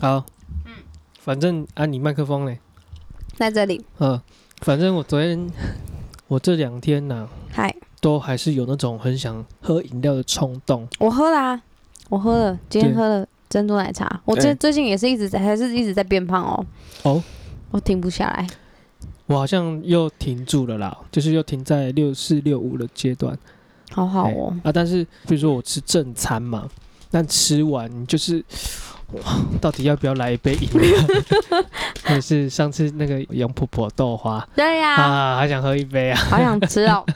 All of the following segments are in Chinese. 好，嗯，反正啊，你麦克风嘞，在这里。反正我这两天呐、啊，都还是有那种很想喝饮料的冲动。我喝了，今天喝了珍珠奶茶。我最近也是一直在变胖哦。哦，我停不下来。我好像又停住了啦，就是又停在64、65的阶段。好好哦。啊，但是比如说我吃正餐嘛，但吃完就是。哇，到底要不要来一杯饮料？也是上次那个杨婆婆豆花，对呀、啊，啊，还想喝一杯啊，好想吃哦。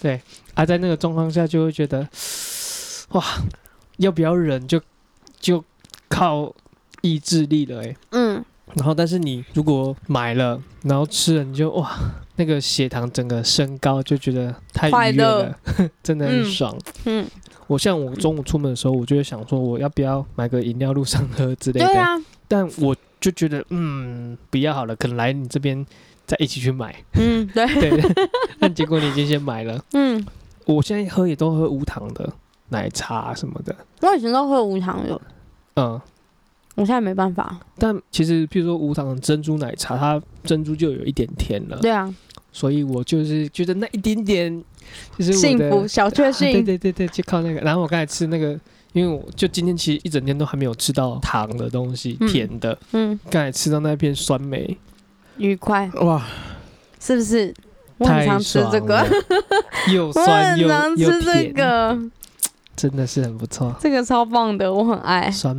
对，啊，在那个状况下就会觉得，哇，要不要忍就靠意志力了哎、欸。嗯。然后，但是你如果买了，然后吃了，你就哇，那个血糖整个升高，就觉得太愉悦了，真的很爽。嗯。嗯我中午出门的时候，我就会想说，我要不要买个饮料路上喝之类的。对啊。但我就觉得，不要好了，可能来你这边再一起去买。嗯，对。对。但结果你已经先买了。嗯。我现在喝也都喝无糖的奶茶什么的。我以前都喝无糖的。嗯。我现在没办法。但其实，譬如说无糖的珍珠奶茶，它珍珠就有一点甜了。对啊。所以我就是觉得那一点点，就是我的幸福小确幸、啊。对，就靠那个。然后我刚才吃那个，因为我就今天其实一整天都还没有吃到糖的东西，甜的。嗯。刚才吃到那片酸梅，愉快。哇，是不是？我很常吃这个，又酸又甜。我很常吃这个，真的是很不错。这个超棒的，我很爱。酸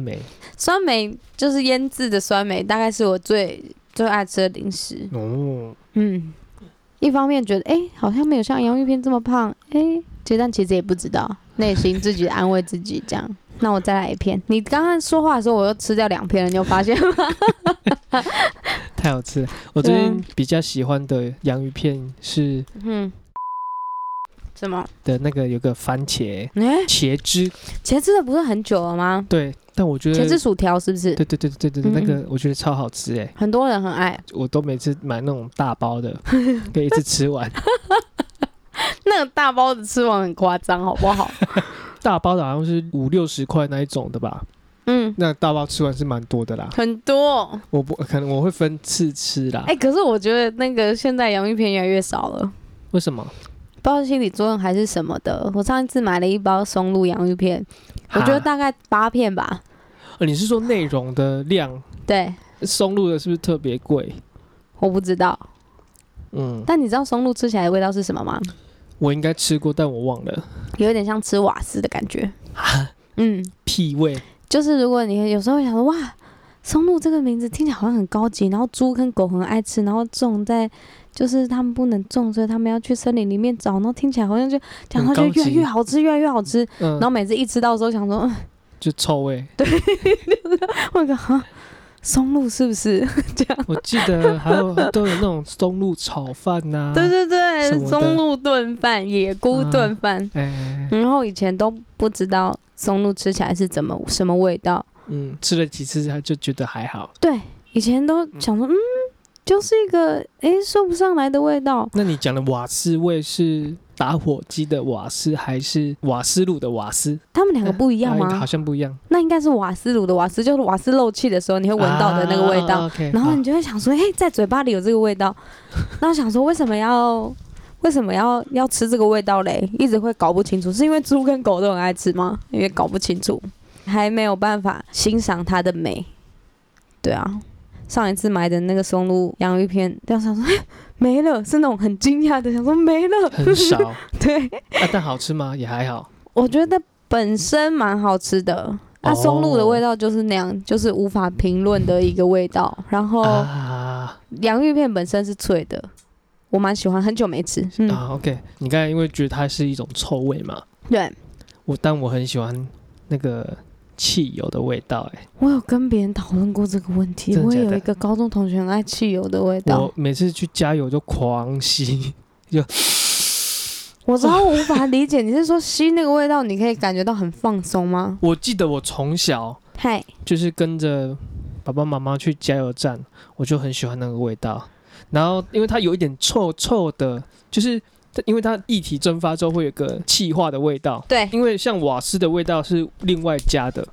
梅就是腌制的酸梅，大概是我最爱吃的零食。哦。嗯。一方面觉得好像没有像洋芋片这么胖，但其实也不知道，内心自己安慰自己这样。那我再来一片。你刚刚说话的时候，我又吃掉2片了，你有发现吗？太好吃了！我最近比较喜欢的洋芋片是什么的？那个有个番茄茄汁，茄汁的不是很久了吗？对。但我觉得茄汁薯条是不是？对，那个我觉得超好吃哎、欸，很多人很爱。我都每次买那种大包的，可以一次吃完。那个大包的吃完很夸张，好不好？大包的好像是50、60块那一种的吧？嗯，那大包吃完是蛮多的啦，很多。可能我会分次吃啦。可是我觉得那个现在洋芋片越来越少了，为什么？不知道心理作用还是什么的。我上一次买了一包松露洋芋片，我觉得大概8片吧。你是说内容的量？对。松露的是不是特别贵？我不知道。但你知道松露吃起来的味道是什么吗？我应该吃过，但我忘了。有点像吃瓦斯的感觉。屁味。就是如果你有时候会想说，哇，松露这个名字听起来好像很高级，然后猪跟狗很爱吃，然后种在。就是他们不能种，所以他们要去森林里面找，然后听起来好像就讲到就越来越好吃，越来越好吃。然后每次一吃到的时候，想说，就臭味。对，就是我讲松露是不是这样？我记得还有都有那种松露炒饭呐、啊，对，松露炖饭、野菇炖饭。然后以前都不知道松露吃起来是怎么什么味道。吃了几次他就觉得还好。对，以前都想说，就是一个说不上来的味道。那你讲的瓦斯味是打火机的瓦斯还是瓦斯炉的瓦斯？他们两个不一样吗？好像不一样。那应该是瓦斯炉的瓦斯，就是瓦斯漏气的时候你会闻到的那个味道。okay, 然后你就会想说，在嘴巴里有这个味道，然后想说为什么要吃这个味道嘞？一直会搞不清楚，是因为猪跟狗都很爱吃吗？因为搞不清楚，还没有办法欣赏它的美。对啊。上一次买的那个松露洋芋片，就想说没了，是那种很惊讶的，想说没了，很少。对、但好吃吗？也还好。我觉得本身蛮好吃的。松露的味道就是那样，就是无法评论的一个味道。然后、洋芋片本身是脆的，我蛮喜欢，很久没吃。OK， 你刚才因为觉得它是一种臭味嘛？对。但我很喜欢那个。汽油的味道。我有跟别人讨论过这个问题。我也有一个高中同学很爱汽油的味道。我每次去加油就狂吸，我超无法理解。你是说吸那个味道，你可以感觉到很放松吗？我记得我从小，就是跟着爸爸妈妈去加油站，我就很喜欢那个味道。然后因为它有一点臭臭的，就是。因为它液体蒸发之后会有个气化的味道，对，因为像瓦斯的味道是另外加的，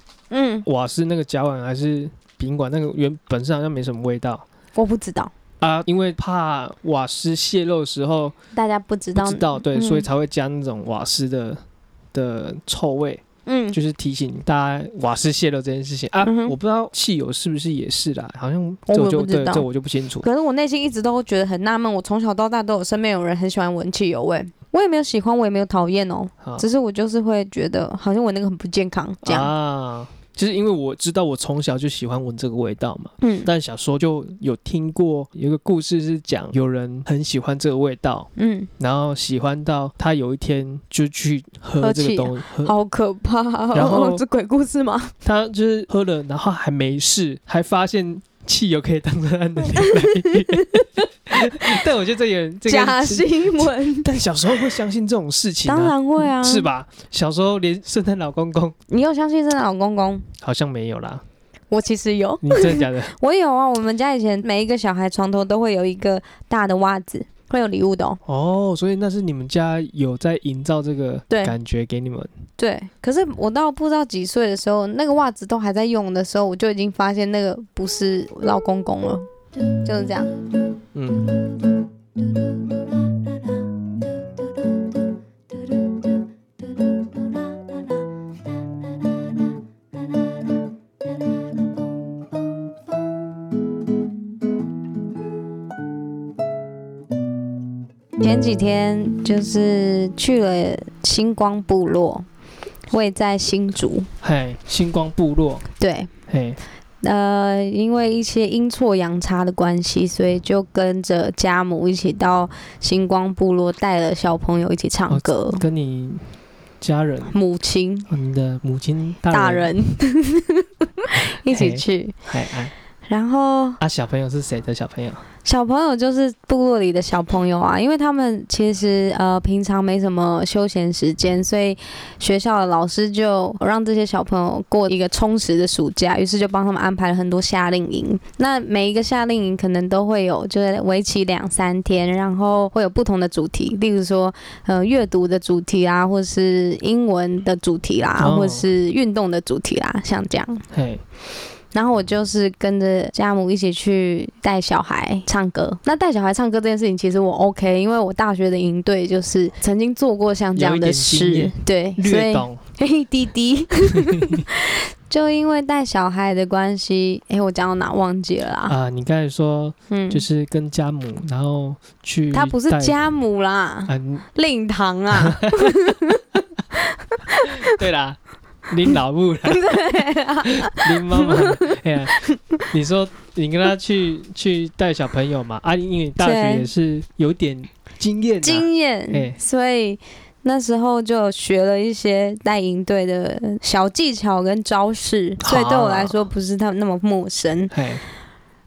瓦斯那个甲烷还是宾馆，那个原本身好像没什么味道。我不知道啊，因为怕瓦斯泄漏的时候大家不知道，对，所以才会加那种瓦斯的臭味。嗯，就是提醒大家瓦斯泄漏这件事情啊。我不知道汽油是不是也是啦，好像这我就不清楚。可是我内心一直都觉得很纳闷，我从小到大都有身边有人很喜欢闻汽油味，我也没有喜欢，我也没有讨厌哦，只是我就是会觉得好像我那个很不健康这样啊。就是因为我知道我从小就喜欢闻这个味道嘛，但小时候就有听过有一个故事，是讲有人很喜欢这个味道，然后喜欢到他有一天就去喝这个东西，好可怕哦，然后这鬼故事吗？他就是喝了，然后还没事，还发现汽油可以当成他的灵媒。但我觉得这也假新闻。但小时候会相信这种事情啊，当然会啊，是吧？小时候连圣诞老公公，你有相信圣诞老公公？好像没有啦。我其实有。你真的假的？我有啊，我们家以前每一个小孩床头都会有一个大的袜子，会有礼物的哦。哦，所以那是你们家有在营造这个感觉给你们。对，可是我到不知道几岁的时候，那个袜子都还在用的时候，我就已经发现那个不是老公公了，就是这样。嗯。前几天就是去了星光部落，位在新竹。嘿，星光部落。对。嘿，因为一些阴错阳差的关系，所以就跟着家母一起到星光部落，带了小朋友一起唱歌。跟你家人？母亲。你的母亲大人一起去。然后啊，小朋友是谁的小朋友？小朋友就是部落里的小朋友啊，因为他们其实平常没什么休闲时间，所以学校的老师就让这些小朋友过一个充实的暑假，于是就帮他们安排了很多夏令营。那每一个夏令营可能都会有，就是为期2-3天，然后会有不同的主题，例如说阅读的主题啊，或是英文的主题啦，或是运动的主题啦，像这样。嘿。然后我就是跟着家母一起去带小孩唱歌。那带小孩唱歌这件事情，其实我 OK， 因为我大学的营队就是曾经做过像这样的事，对，略懂。嘿，滴滴。就因为带小孩的关系，我讲到哪忘记了啦？啊，你刚才说，就是跟家母，然后去。他不是家母啦，令堂啊。对啦。林老母啦，对啊，林妈妈，哎呀，你说你跟他去带小朋友嘛？啊，因为你大学也是有点经验，欸，所以那时候就学了一些带营队的小技巧跟招式，所以对我来说不是那么陌生。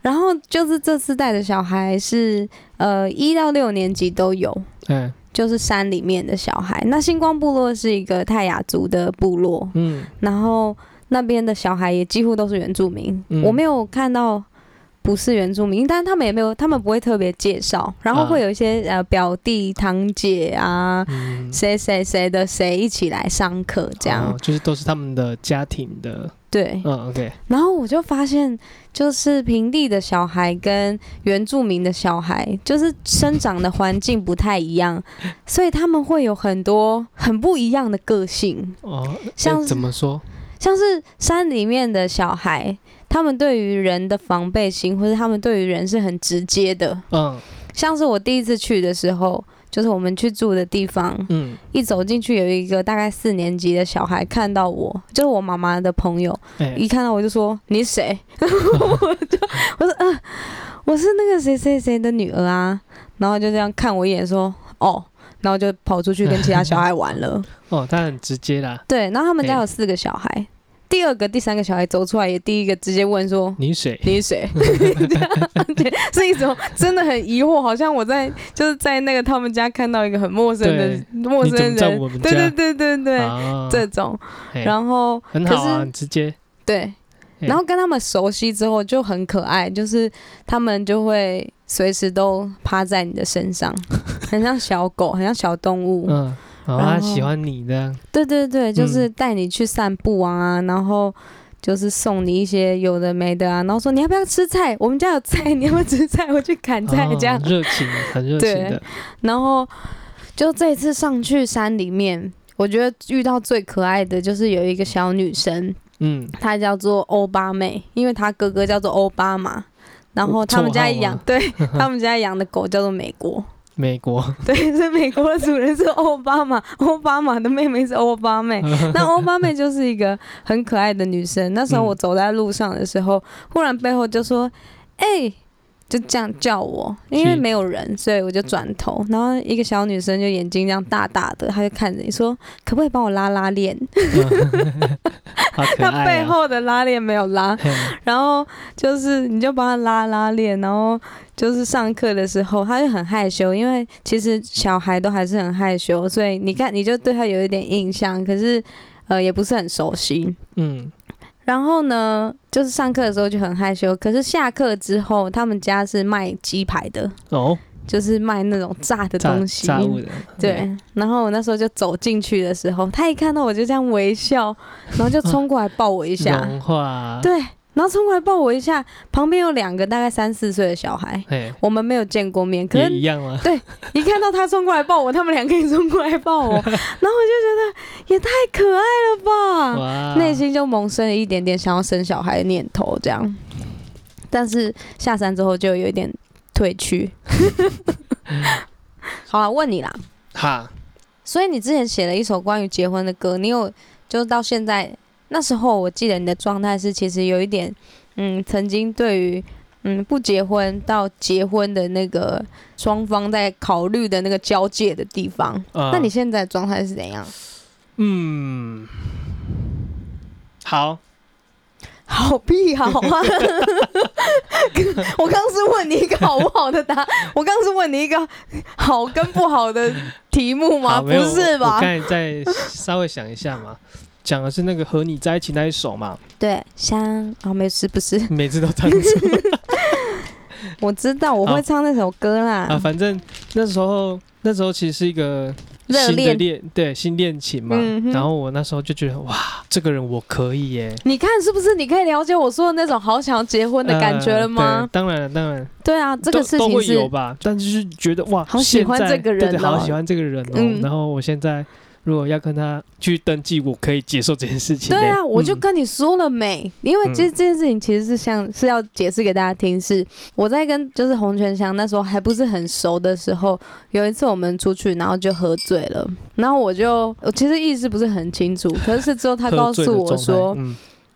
然后就是这次带的小孩是1到6年级都有，就是山里面的小孩。那星光部落是一个泰雅族的部落，然后那边的小孩也几乎都是原住民，我没有看到不是原住民，但是他们也没有，他们不会特别介绍，然后会有一些表弟堂姐啊，谁谁谁的谁一起来上课这样，就是都是他们的家庭的。对，OK。然后我就发现，就是平地的小孩跟原住民的小孩，就是生长的环境不太一样，所以他们会有很多很不一样的个性。像怎么说？像是山里面的小孩，他们对于人的防备心，或者他们对于人是很直接的。像是我第一次去的时候，就是我们去住的地方，一走进去有一个大概4年级的小孩看到我，就是我妈妈的朋友，一看到我就说你是谁？我说我是那个谁谁谁的女儿啊，然后就这样看我一眼说哦，然后就跑出去跟其他小孩玩了。他很直接啦。对，然后他们家有4个小孩，第3个小孩走出来，也第一个直接问说你是谁？你是谁？是一种真的很疑惑，好像我在那个他们家看到一个很陌生人，对，这种，然后很好啊，很直接。对，然后跟他们熟悉之后就很可爱，就是他们就会随时都趴在你的身上，很像小狗，很像小动物。然后他喜欢你这样，对，就是带你去散步啊，然后就是送你一些有的没的啊，然后说你要不要吃菜，我们家有菜，你要不要吃菜，我去砍菜这样，热情，很热情的。然后就这一次上去山里面，我觉得遇到最可爱的就是有一个小女生，她叫做欧巴妹，因为她哥哥叫做欧巴嘛，然后他们家养，对，他们家养的狗叫做美国。美国，对，是美国的主人是奥巴马，奥巴马的妹妹是欧巴妹，那欧巴妹就是一个很可爱的女生。那时候我走在路上的时候，忽然背后就说：“欸！”就这样叫我，因为没有人，所以我就转头，然后一个小女生就眼睛这样大大的，她就看着你说：“可不可以帮我拉拉链？”好可爱啊，她背后的拉链没有拉，然后就是你就帮她拉拉链，然后就是上课的时候，她就很害羞，因为其实小孩都还是很害羞，所以你看你就对她有一点印象，可是也不是很熟悉，然后呢，就是上课的时候就很害羞，可是下课之后，他们家是卖鸡排的，就是卖那种炸的东西，炸物的。对，然后我那时候就走进去的时候，他一看到我就这样微笑，然后就冲过来抱我一下，融化。对，然后冲过来抱我一下，旁边有两个大概3、4岁的小孩，我们没有见过面，可是也一样吗？对，一看到他冲过来抱我，他们两个也冲过来抱我，然后我就觉得也太可爱了吧，内心就萌生了一点点想要生小孩的念头，这样。但是下山之后就有一点退去。好啦，问你啦，哈，所以你之前写了一首关于结婚的歌，你有就到现在？那时候我记得你的状态是，其实有一点，曾经对于，不结婚到结婚的那个双方在考虑的那个交界的地方。那你现在的状态是怎样？好屁好啊！我刚是问你一个好不好的答案，我刚是问你一个好跟不好的题目吗？不是吧？我刚才再稍微想一下嘛。讲的是那个和你在一起那一首嘛？对，像哦，没事，不是每次都唱出。我知道我会唱那首歌啦。反正那时候其实是一个新的新恋情嘛。然后我那时候就觉得哇，这个人我可以耶。你看是不是？你可以了解我说的那种好想要结婚的感觉了吗？当然了，当然。对啊，这个事情是都会有吧，但就是觉得哇，好喜欢这个人，对，好喜欢这个人哦。然后我现在。如果要跟他去登记，我可以接受这件事情。对啊，我就跟你说了没，因为其实这件事情其实是是要解释给大家听，是我在跟就是洪全翔那时候还不是很熟的时候，有一次我们出去，然后就喝醉了，然后我其实意识不是很清楚，可是之后他告诉我说，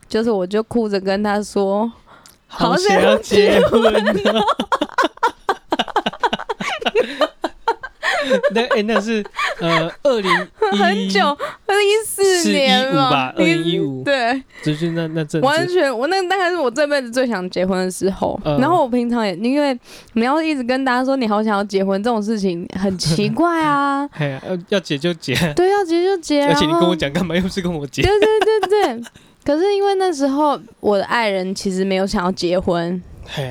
就是我就哭着跟他说，好想要结婚啊。那是2014年吧，2015对，就是那阵子完全我那大概是我这辈子最想结婚的时候。然后我平常也因为你要一直跟大家说你好想要结婚这种事情很奇怪啊，要结就结，对，要结就结，而且你跟我讲干嘛，又不是跟我结，对对对对。可是因为那时候我的爱人其实没有想要结婚，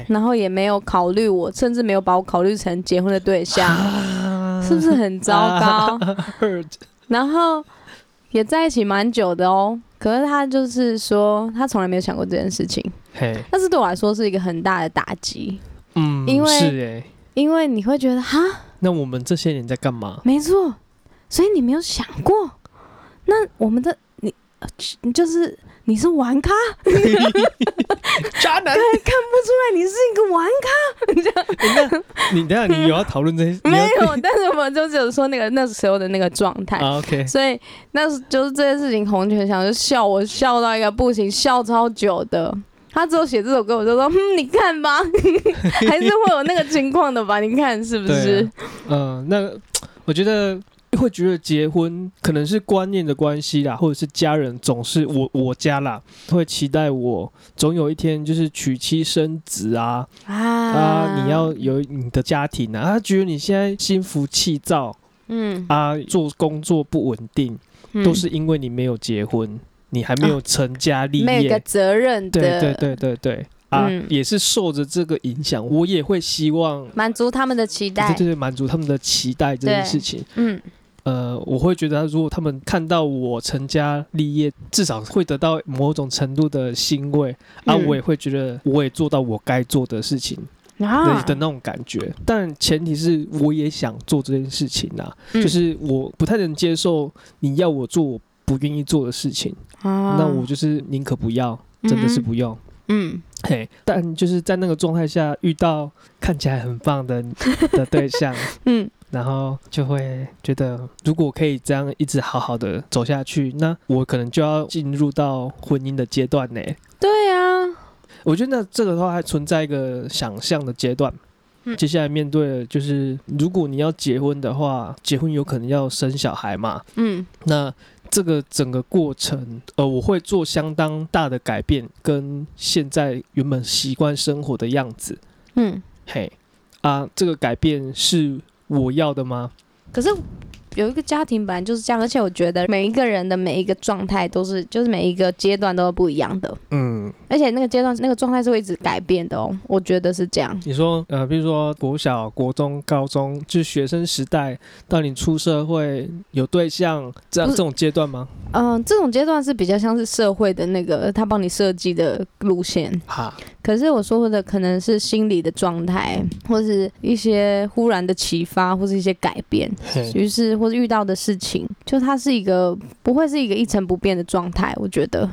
然后也没有考虑我，甚至没有把我考虑成结婚的对象。是不是很糟糕？然后也在一起蛮久的哦。可是他就是说，他从来没有想过这件事情。但是对我来说是一个很大的打击。因为你会觉得哈，那我们这些年在干嘛？没错，所以你没有想过，那我们的你就是。你是玩咖，渣男，对，看不出来你是一个玩咖。你有要讨论这些？没有，但是我们就只有说那时候的那个状态。OK。所以那就是这件事情，洪全翔就笑我，笑到一个不行，笑超久的。他之后写这首歌，我就说，你看吧，还是会有那个情况的吧？你看是不是？那我觉得。会觉得结婚可能是观念的关系啦，或者是家人总是我家啦，会期待我总有一天就是娶妻生子啊，你要有你的家庭啊，觉得你现在心浮气躁，做工作不稳定，都是因为你没有结婚，你还没有成家立业，没有个责任的，对。也是受着这个影响，我也会希望满足他们的期待，对对对，满足他们的期待这件事情。我会觉得如果他们看到我成家立业，至少会得到某种程度的欣慰啊，我也会觉得我也做到我该做的事情的那种感觉，但前提是我也想做这件事情啦，就是我不太能接受你要我做我不愿意做的事情，那我就是宁可不要，真的是不用。嘿，但就是在那个状态下遇到看起来很棒 的对象，然后就会觉得如果可以这样一直好好的走下去，那我可能就要进入到婚姻的阶段呢。对啊，我觉得这个的话还存在一个想象的阶段，接下来面对的就是如果你要结婚的话，结婚有可能要生小孩嘛，那这个整个过程我会做相当大的改变，跟现在原本习惯生活的样子。嘿啊，这个改变是我要的吗？可是有一个家庭本来就是这样，而且我觉得每一个人的每一个状态都是，就是每一个阶段都是不一样的。而且那个阶段那个状态是会一直改变的哦，我觉得是这样。你说比如说国小、国中、高中，就是学生时代到你出社会有对象这种阶段吗？这种阶段是比较像是社会的那个他帮你设计的路线哈。可是我说的可能是心理的状态，或是一些忽然的启发，或是一些改变，于是或是遇到的事情，就它是一个不会是一个一成不变的状态，我觉得。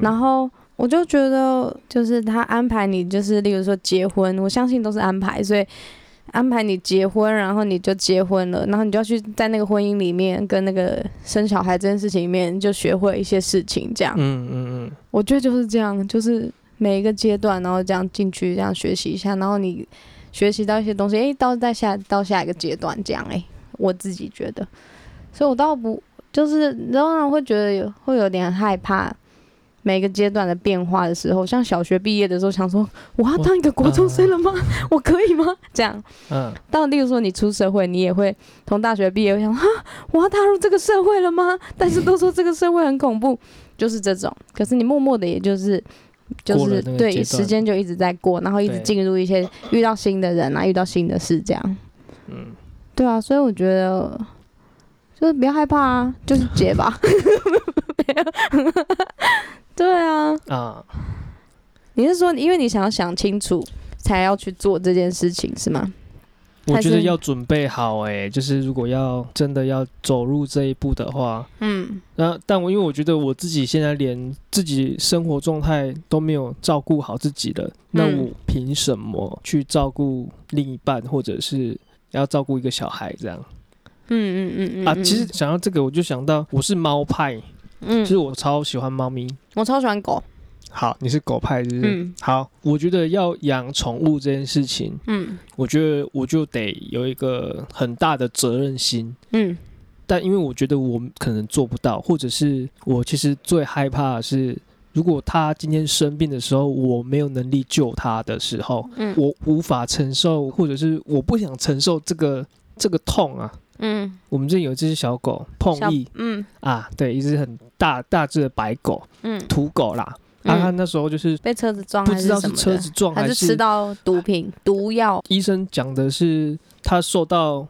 然后我就觉得，就是他安排你，就是例如说结婚，我相信都是安排，所以安排你结婚，然后你就结婚了，然后你就要去在那个婚姻里面跟那个生小孩这件事情里面，就学会一些事情，这样。我觉得就是这样，就是。每一个阶段，然后这样进去，这样学习一下，然后你学习到一些东西，到下一个阶段这样。我自己觉得，所以我倒不就是当然会觉得会有点害怕每个阶段的变化的时候，像小学毕业的时候，想说我要当一个国中生了吗？我可以吗？这样。但例如说你出社会，你也会从大学毕业会想，我要踏入这个社会了吗？但是都说这个社会很恐怖，就是这种。可是你默默的，也就是对，时间就一直在过，然后一直进入一些遇到新的人啊，遇到新的事这样。对啊，所以我觉得就是不要害怕啊，就是结吧。对啊。你是说因为你想要想清楚才要去做这件事情是吗？我觉得要准备好就是如果要真的要走入这一步的话，但因为我觉得我自己现在连自己生活状态都没有照顾好自己了，那我凭什么去照顾另一半，或者是要照顾一个小孩这样？其实想到这个，我就想到我是猫派，就是我超喜欢猫咪，我超喜欢狗。好，你是狗派是不是？好，我觉得要养宠物这件事情，我觉得我就得有一个很大的责任心，但因为我觉得我可能做不到，或者是我其实最害怕的是，如果他今天生病的时候，我没有能力救他的时候，我无法承受，或者是我不想承受这个痛啊。我们这有一只小狗碰翼，对，一只很大只的白狗，土狗啦。他那时候就是被车子撞，不知道是车子撞还是吃到毒品毒药。医生讲的是他受到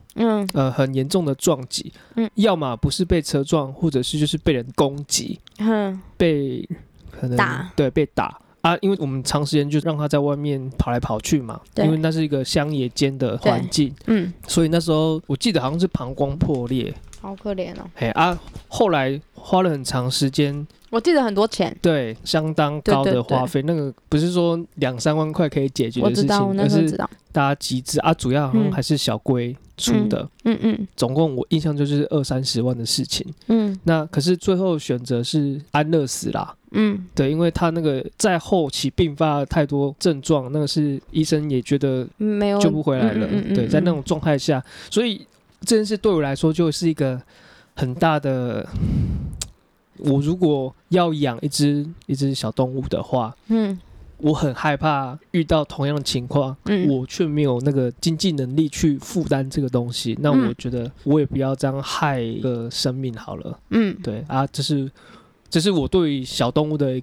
很严重的撞击，要么不是被车撞，或者是就是被人攻击，被可能打，对，被打啊。因为我们长时间就让他在外面跑来跑去嘛，因为那是一个乡野间的环境，所以那时候我记得好像是膀胱破裂，好可怜哦。后来花了很长时间。我记得很多钱，对，相当高的花费，那个不是说2-3万块可以解决的事情，而是大家集资啊，主要好像还是小龟出的，总共我印象就是20-30万的事情，那可是最后选择是安乐死啦，对，因为他那个在后期并发了太多症状，那个是医生也觉得救不回来了，对，在那种状态下，所以这件事对我来说就是一个很大的。我如果要养一只小动物的话，我很害怕遇到同样的情况，我却没有那个经济能力去负担这个东西，那我觉得我也不要这样害一个生命好了，对啊，这是这是我对于小动物的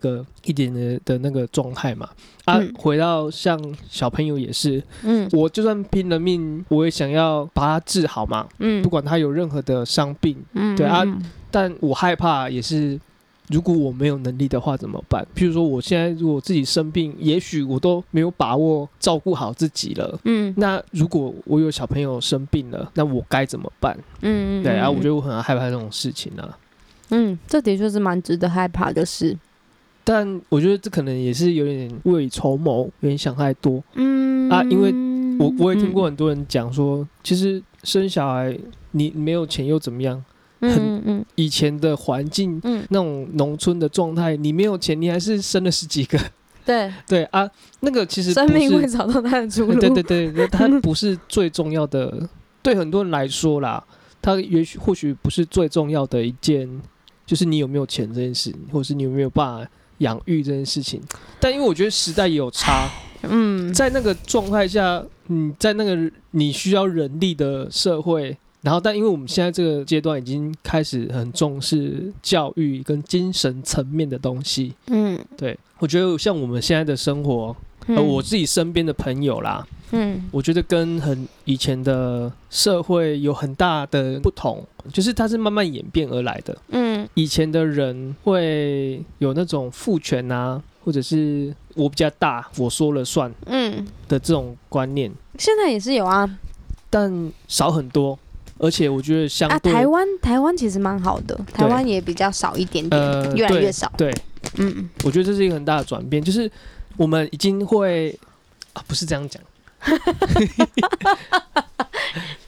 一点的那个状态嘛。啊，回到像小朋友也是，我就算拼了命，我也想要把它治好嘛，不管它有任何的伤病，对啊，但我害怕也是。如果我没有能力的话怎么办？譬如说我现在如果自己生病，也许我都没有把握照顾好自己了，那如果我有小朋友生病了，那我该怎么办？对啊，我觉得我很害怕这种事情啊。这的确是蛮值得害怕的事，但我觉得这可能也是有点未雨绸缪，有点想太多。因为我也听过很多人讲说，其实生小孩你没有钱又怎么样？以前的环境，那种农村的状态，你没有钱，你还是生了10几个。对啊，那个其实不是生命会找到它的出路。对，它不是最重要的，对很多人来说啦，它也许或许不是最重要的一件，就是你有没有钱这件事，或是你有没有办法养育这件事情。但因为我觉得时代也有差。在那个状态下，你在那个你需要人力的社会。然后但因为我们现在这个阶段已经开始很重视教育跟精神层面的东西，对，我觉得像我们现在的生活，我自己身边的朋友啦，我觉得跟很以前的社会有很大的不同，就是它是慢慢演变而来的。以前的人会有那种父权啊，或者是我比较大我说了算的这种观念，现在也是有啊，但少很多。而且我觉得相对台湾其实蛮好的，台湾也比较少一点点，越来越少。对，我觉得这是一个很大的转变，就是我们已经会不是这样讲，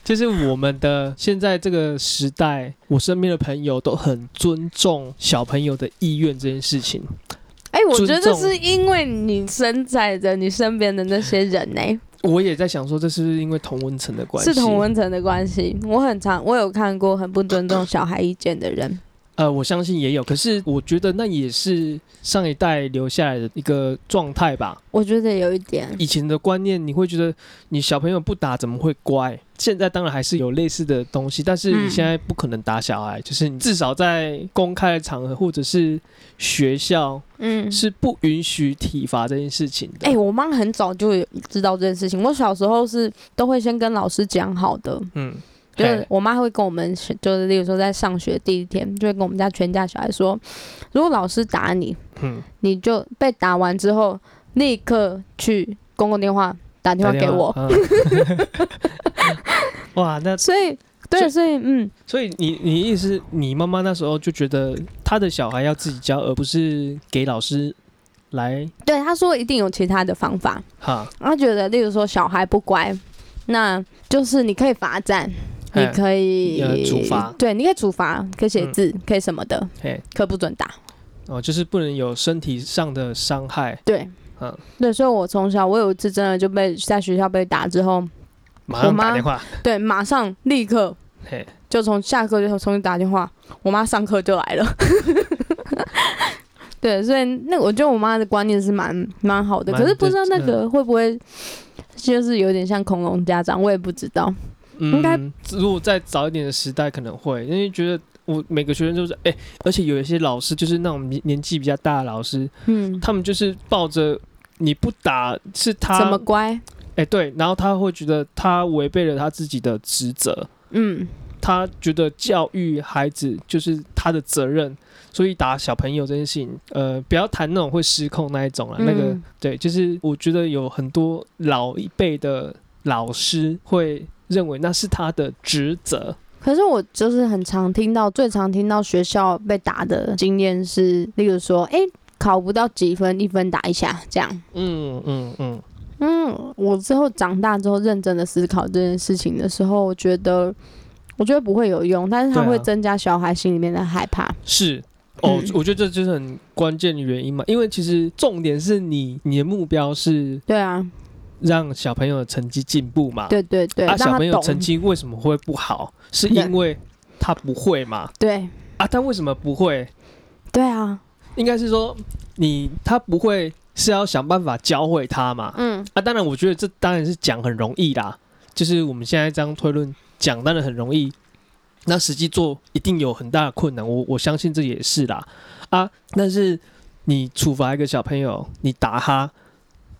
就是我们的现在这个时代，我身边的朋友都很尊重小朋友的意愿这件事情。我觉得这是因为你身在的你身边的那些人。我也在想说，这是因为同温层的关系，是同温层的关系。我有看过很不尊重小孩意见的人，我相信也有。可是我觉得那也是上一代留下来的一个状态吧。我觉得有一点以前的观念，你会觉得你小朋友不打怎么会乖？现在当然还是有类似的东西，但是你现在不可能打小孩，就是你至少在公开的场合或者是学校。是不允许体罚这件事情的。我妈很早就知道这件事情，我小时候是都会先跟老师讲好的。就是我妈会跟我们，就是例如说在上学第一天，就会跟我们家全家小孩说，如果老师打你，你就被打完之后立刻去公共电话打电话给我。哇，那所以你意思是你妈妈那时候就觉得她的小孩要自己教，而不是给老师来。对，她说一定有其他的方法。她觉得例如说小孩不乖，那就是你可以罚站，你可以处罚，对，你可以处罚，可以写字，可以什么的，可不准打。就是不能有身体上的伤害。对，对，所以我从小有一次真的就被在学校被打之后。马上打电话，对，马上立刻，就从下课就重新打电话，我妈上课就来了。对，所以那我觉得我妈的观念是蛮好的，可是不知道那个会不会就是有点像恐龙家长，我也不知道。应该如果再早一点的时代可能会，因为觉得我每个学生就是而且有一些老师就是那种年纪比较大的老师，他们就是抱着你不打是他怎么乖。对，然后他会觉得他违背了他自己的职责，他觉得教育孩子就是他的责任，所以打小朋友这件事情，不要谈那种会失控那一种啦，那个对，就是我觉得有很多老一辈的老师会认为那是他的职责。可是我就是最常听到学校被打的经验是，例如说，考不到几分，1分打一下这样。我之后长大之后认真的思考这件事情的时候，我觉得不会有用，但是它会增加小孩心里面的害怕。是我觉得这就是很关键的原因嘛，因为其实重点是你的目标是，对啊，让小朋友的成绩进步嘛。对，小朋友成绩为什么会不好，是因为他不会嘛。对啊，他为什么不会？对啊，应该是说他不会。是要想办法教会他嘛。当然我觉得这当然是讲很容易啦，就是我们现在这样推论讲当然很容易，那实际做一定有很大的困难，我相信这也是啦啊。但是你处罚一个小朋友，你打他，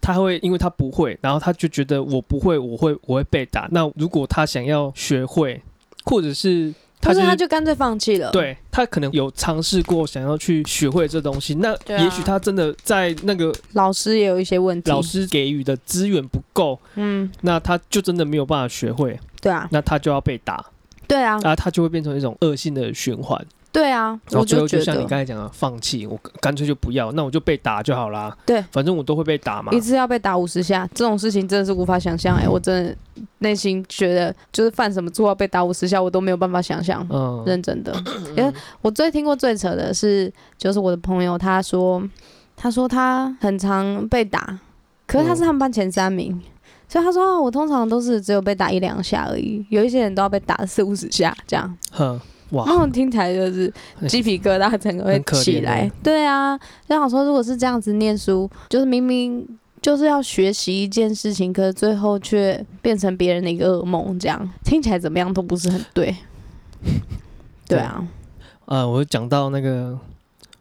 他会因为他不会，然后他就觉得我不会，我会被打。那如果他想要学会，或者是他就干脆放弃了。对，他可能有尝试过想要去学会这东西，那也许他真的在那个老师也有一些问题，老师给予的资源不够，嗯，那他就真的没有办法学会。对啊，那他就要被打。对啊，然后他就会变成一种恶性的循环。对啊，然后最后就像你刚才讲的，放弃，我干脆就不要，那我就被打就好啦。对，反正我都会被打嘛，一次要被打50下，这种事情真的是无法想象。哎、欸，我真的内心觉得，就是犯什么错要被打50下，我都没有办法想象。嗯，认真的。因为我最听过最扯的是，就是我的朋友他说他很常被打，可是他是他们班前3名。嗯，所以他说、啊、我通常都是只有被打1-2下而已，有一些人都要被打40-50下这样。哼，哇！那我听起来就是鸡皮疙瘩整个会起来。对啊，就想说如果是这样子念书，就是明明就是要学习一件事情，可是最后却变成别人的一个噩梦，这样听起来怎么样都不是很对。对啊，我讲到那个，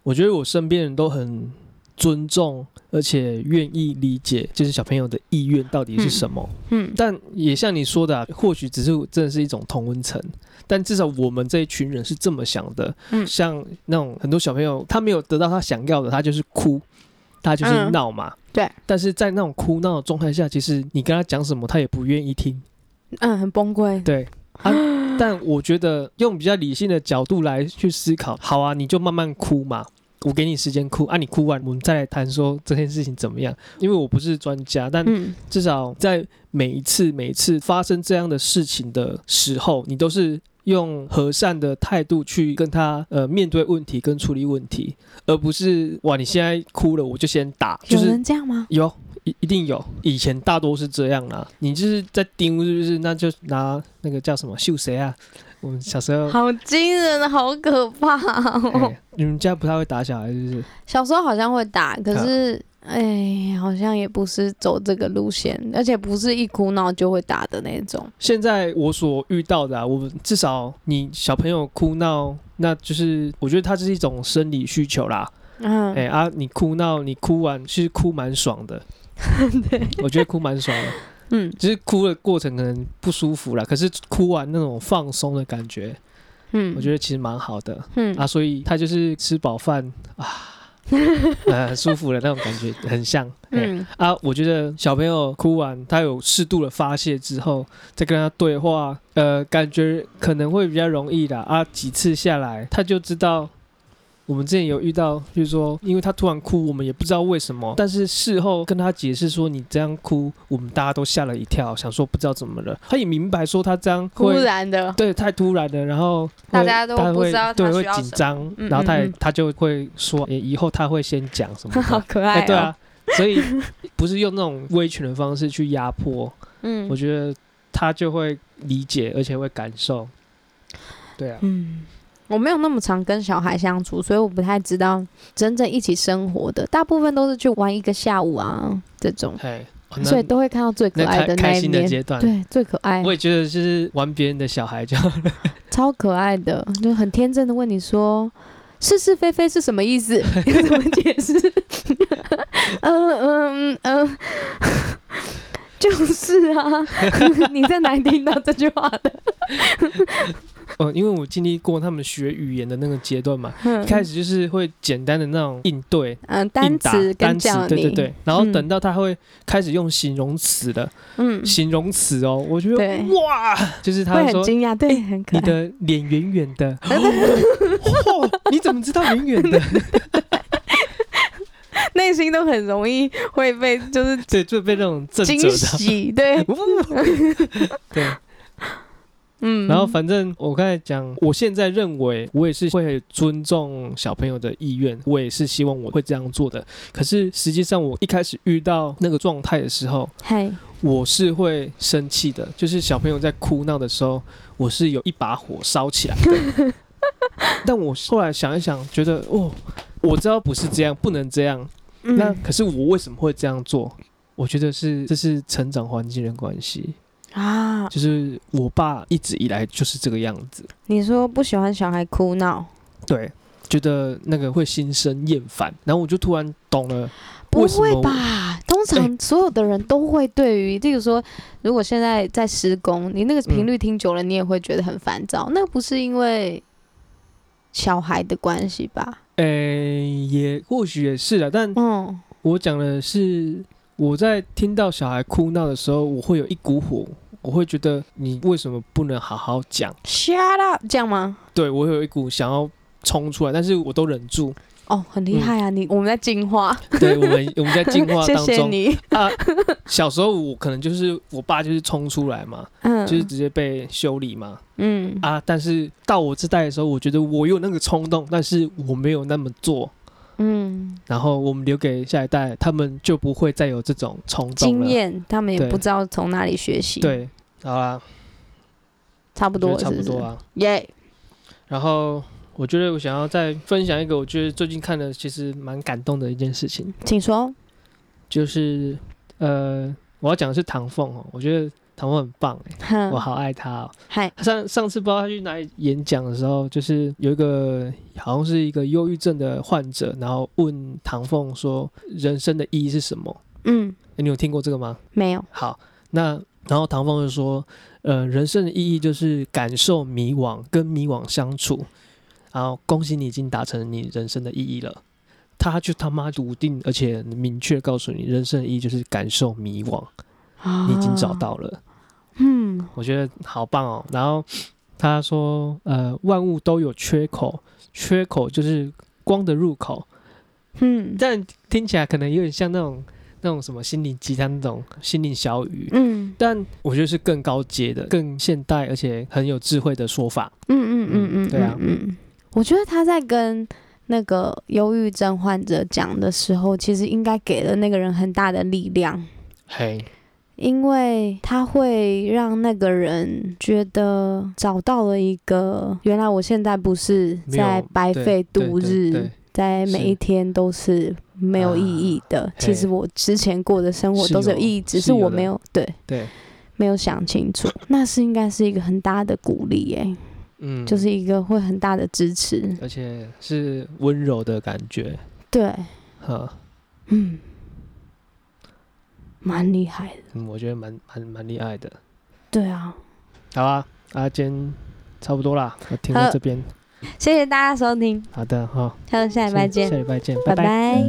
我觉得我身边人都很尊重，而且愿意理解，就是小朋友的意愿到底是什么。嗯，但也像你说的、啊，或许只是真的是一种同温层，但至少我们这一群人是这么想的。嗯，像那种很多小朋友，他没有得到他想要的，他就是哭，他就是闹嘛。嗯，对。但是在那种哭闹的状态下，其实你跟他讲什么，他也不愿意听。嗯，很崩溃。对。啊，但我觉得用比较理性的角度来去思考，好啊，你就慢慢哭嘛。我给你时间哭啊，你哭完我们再来谈说这件事情怎么样。因为我不是专家，但至少在每一次发生这样的事情的时候，你都是用和善的态度去跟他面对问题跟处理问题，而不是哇你现在哭了我就先打。有人这样吗？有，一定有，以前大多是这样啦。你就是在盯，是不是？那就拿那个叫什么秀谁啊？我们小时候好惊人，好可怕哦！欸，你们家不太会打小孩是不是？小时候好像会打，可是哎，好像也不是走这个路线，而且不是一哭闹就会打的那种。现在我所遇到的，啊，我至少你小朋友哭闹，那就是我觉得它是一种生理需求啦。嗯，哎，啊，你哭闹，你哭完其实哭蛮爽的。对，我觉得哭蛮爽的。嗯，就是哭的过程可能不舒服啦，可是哭完那种放松的感觉，嗯，我觉得其实蛮好的。嗯啊，所以他就是吃饱饭啊，舒服的那种感觉，很像。嗯啊，我觉得小朋友哭完，他有适度的发泄之后，再跟他对话，感觉可能会比较容易啦。啊，几次下来，他就知道。我们之前有遇到，就是说，因为他突然哭，我们也不知道为什么。但是事后跟他解释说，你这样哭，我们大家都吓了一跳，想说不知道怎么了。他也明白说他这样会突然的，对，太突然了，然后大家都不知道他需要什么，对，会紧张，然后他就会说，以后他会先讲什么的。好可爱哦，对啊，所以不是用那种威权的方式去压迫，嗯，我觉得他就会理解，而且会感受，对啊，嗯。我没有那么常跟小孩相处，所以我不太知道真正一起生活的，大部分都是去玩一个下午啊这种，哦，所以都会看到最可爱的那一面，开心的阶段，对，最可爱。我也觉得就是玩别人的小孩就好了，超可爱的，就很天真的问你说是非非是什么意思，你怎么解释？就是啊，你在哪里听到这句话的？因为我经历过他们学语言的那个阶段嘛，一开始就是会简单的那种应对，单词跟讲，对对对，然后等到他会开始用形容词了，形容词哦，我觉得哇，就是他会说很惊讶，对，很可爱，你的脸圆圆的，你怎么知道圆圆的？内心都很容易会被就是对，就被那种惊喜，对，对。然后反正我刚才讲，我现在认为我也是会尊重小朋友的意愿，我也是希望我会这样做的。可是实际上我一开始遇到那个状态的时候，我是会生气的，就是小朋友在哭闹的时候，我是有一把火烧起来的。但我后来想一想，觉得哦，我知道不是这样，不能这样。那可是我为什么会这样做？我觉得这是成长环境的关系。啊，就是我爸一直以来就是这个样子。你说不喜欢小孩哭闹，对，觉得那个会心生厌烦，然后我就突然懂了。不会吧？通常所有的人都会对于，例如说，如果现在在施工，你那个频率听久了，你也会觉得很烦躁。那不是因为小孩的关系吧？也或许也是啦，但我讲的是，我在听到小孩哭闹的时候，我会有一股火，我会觉得你为什么不能好好讲 ？Shut up， 这样吗？对，我有一股想要冲出来，但是我都忍住。哦，很厉害啊！我们在进化，对，我们在进化当中。谢谢你啊！小时候我可能就是我爸就是冲出来嘛，就是直接被修理嘛，但是到我这代的时候，我觉得我有那个冲动，但是我没有那么做，然后我们留给下一代，他们就不会再有这种冲动了，经验他们也不知道从哪里学习，对，好啦，差不多了是不是，差不多啊，耶、yeah ！然后。我觉得我想要再分享一个我觉得最近看的其实蛮感动的一件事情，请说。就是我要讲的是唐凤哦，我觉得唐凤很棒哎，我好爱他哦。他上次不知道他去哪里演讲的时候，就是有一个好像是一个忧郁症的患者，然后问唐凤说人生的意义是什么？你有听过这个吗？没有。好，那然后唐凤就说，人生的意义就是感受迷惘，跟迷惘相处。然后恭喜你已经达成你人生的意义了，他就他妈笃定而且明确告诉你，人生的意义就是感受迷惘，你已经找到了。我觉得好棒哦。然后他说，万物都有缺口，缺口就是光的入口。但听起来可能有点像那种什么心灵鸡汤那种心灵小语，但我觉得是更高阶的、更现代而且很有智慧的说法。对啊。我觉得他在跟那个忧郁症患者讲的时候，其实应该给了那个人很大的力量。嘿，因为他会让那个人觉得找到了一个，原来我现在不是在白费度日，在每一天都是没有意义的。其实我之前过的生活都是有意义，只是我没有没有想清楚。那是应该是一个很大的鼓励欸。就是一个会很大的支持，而且是温柔的感觉。对，蛮厉害的。我觉得蛮厉害的。对啊，好啊，今天差不多啦，我听到这边，谢谢大家收听。好的，好，下礼拜见，下礼拜见，拜拜。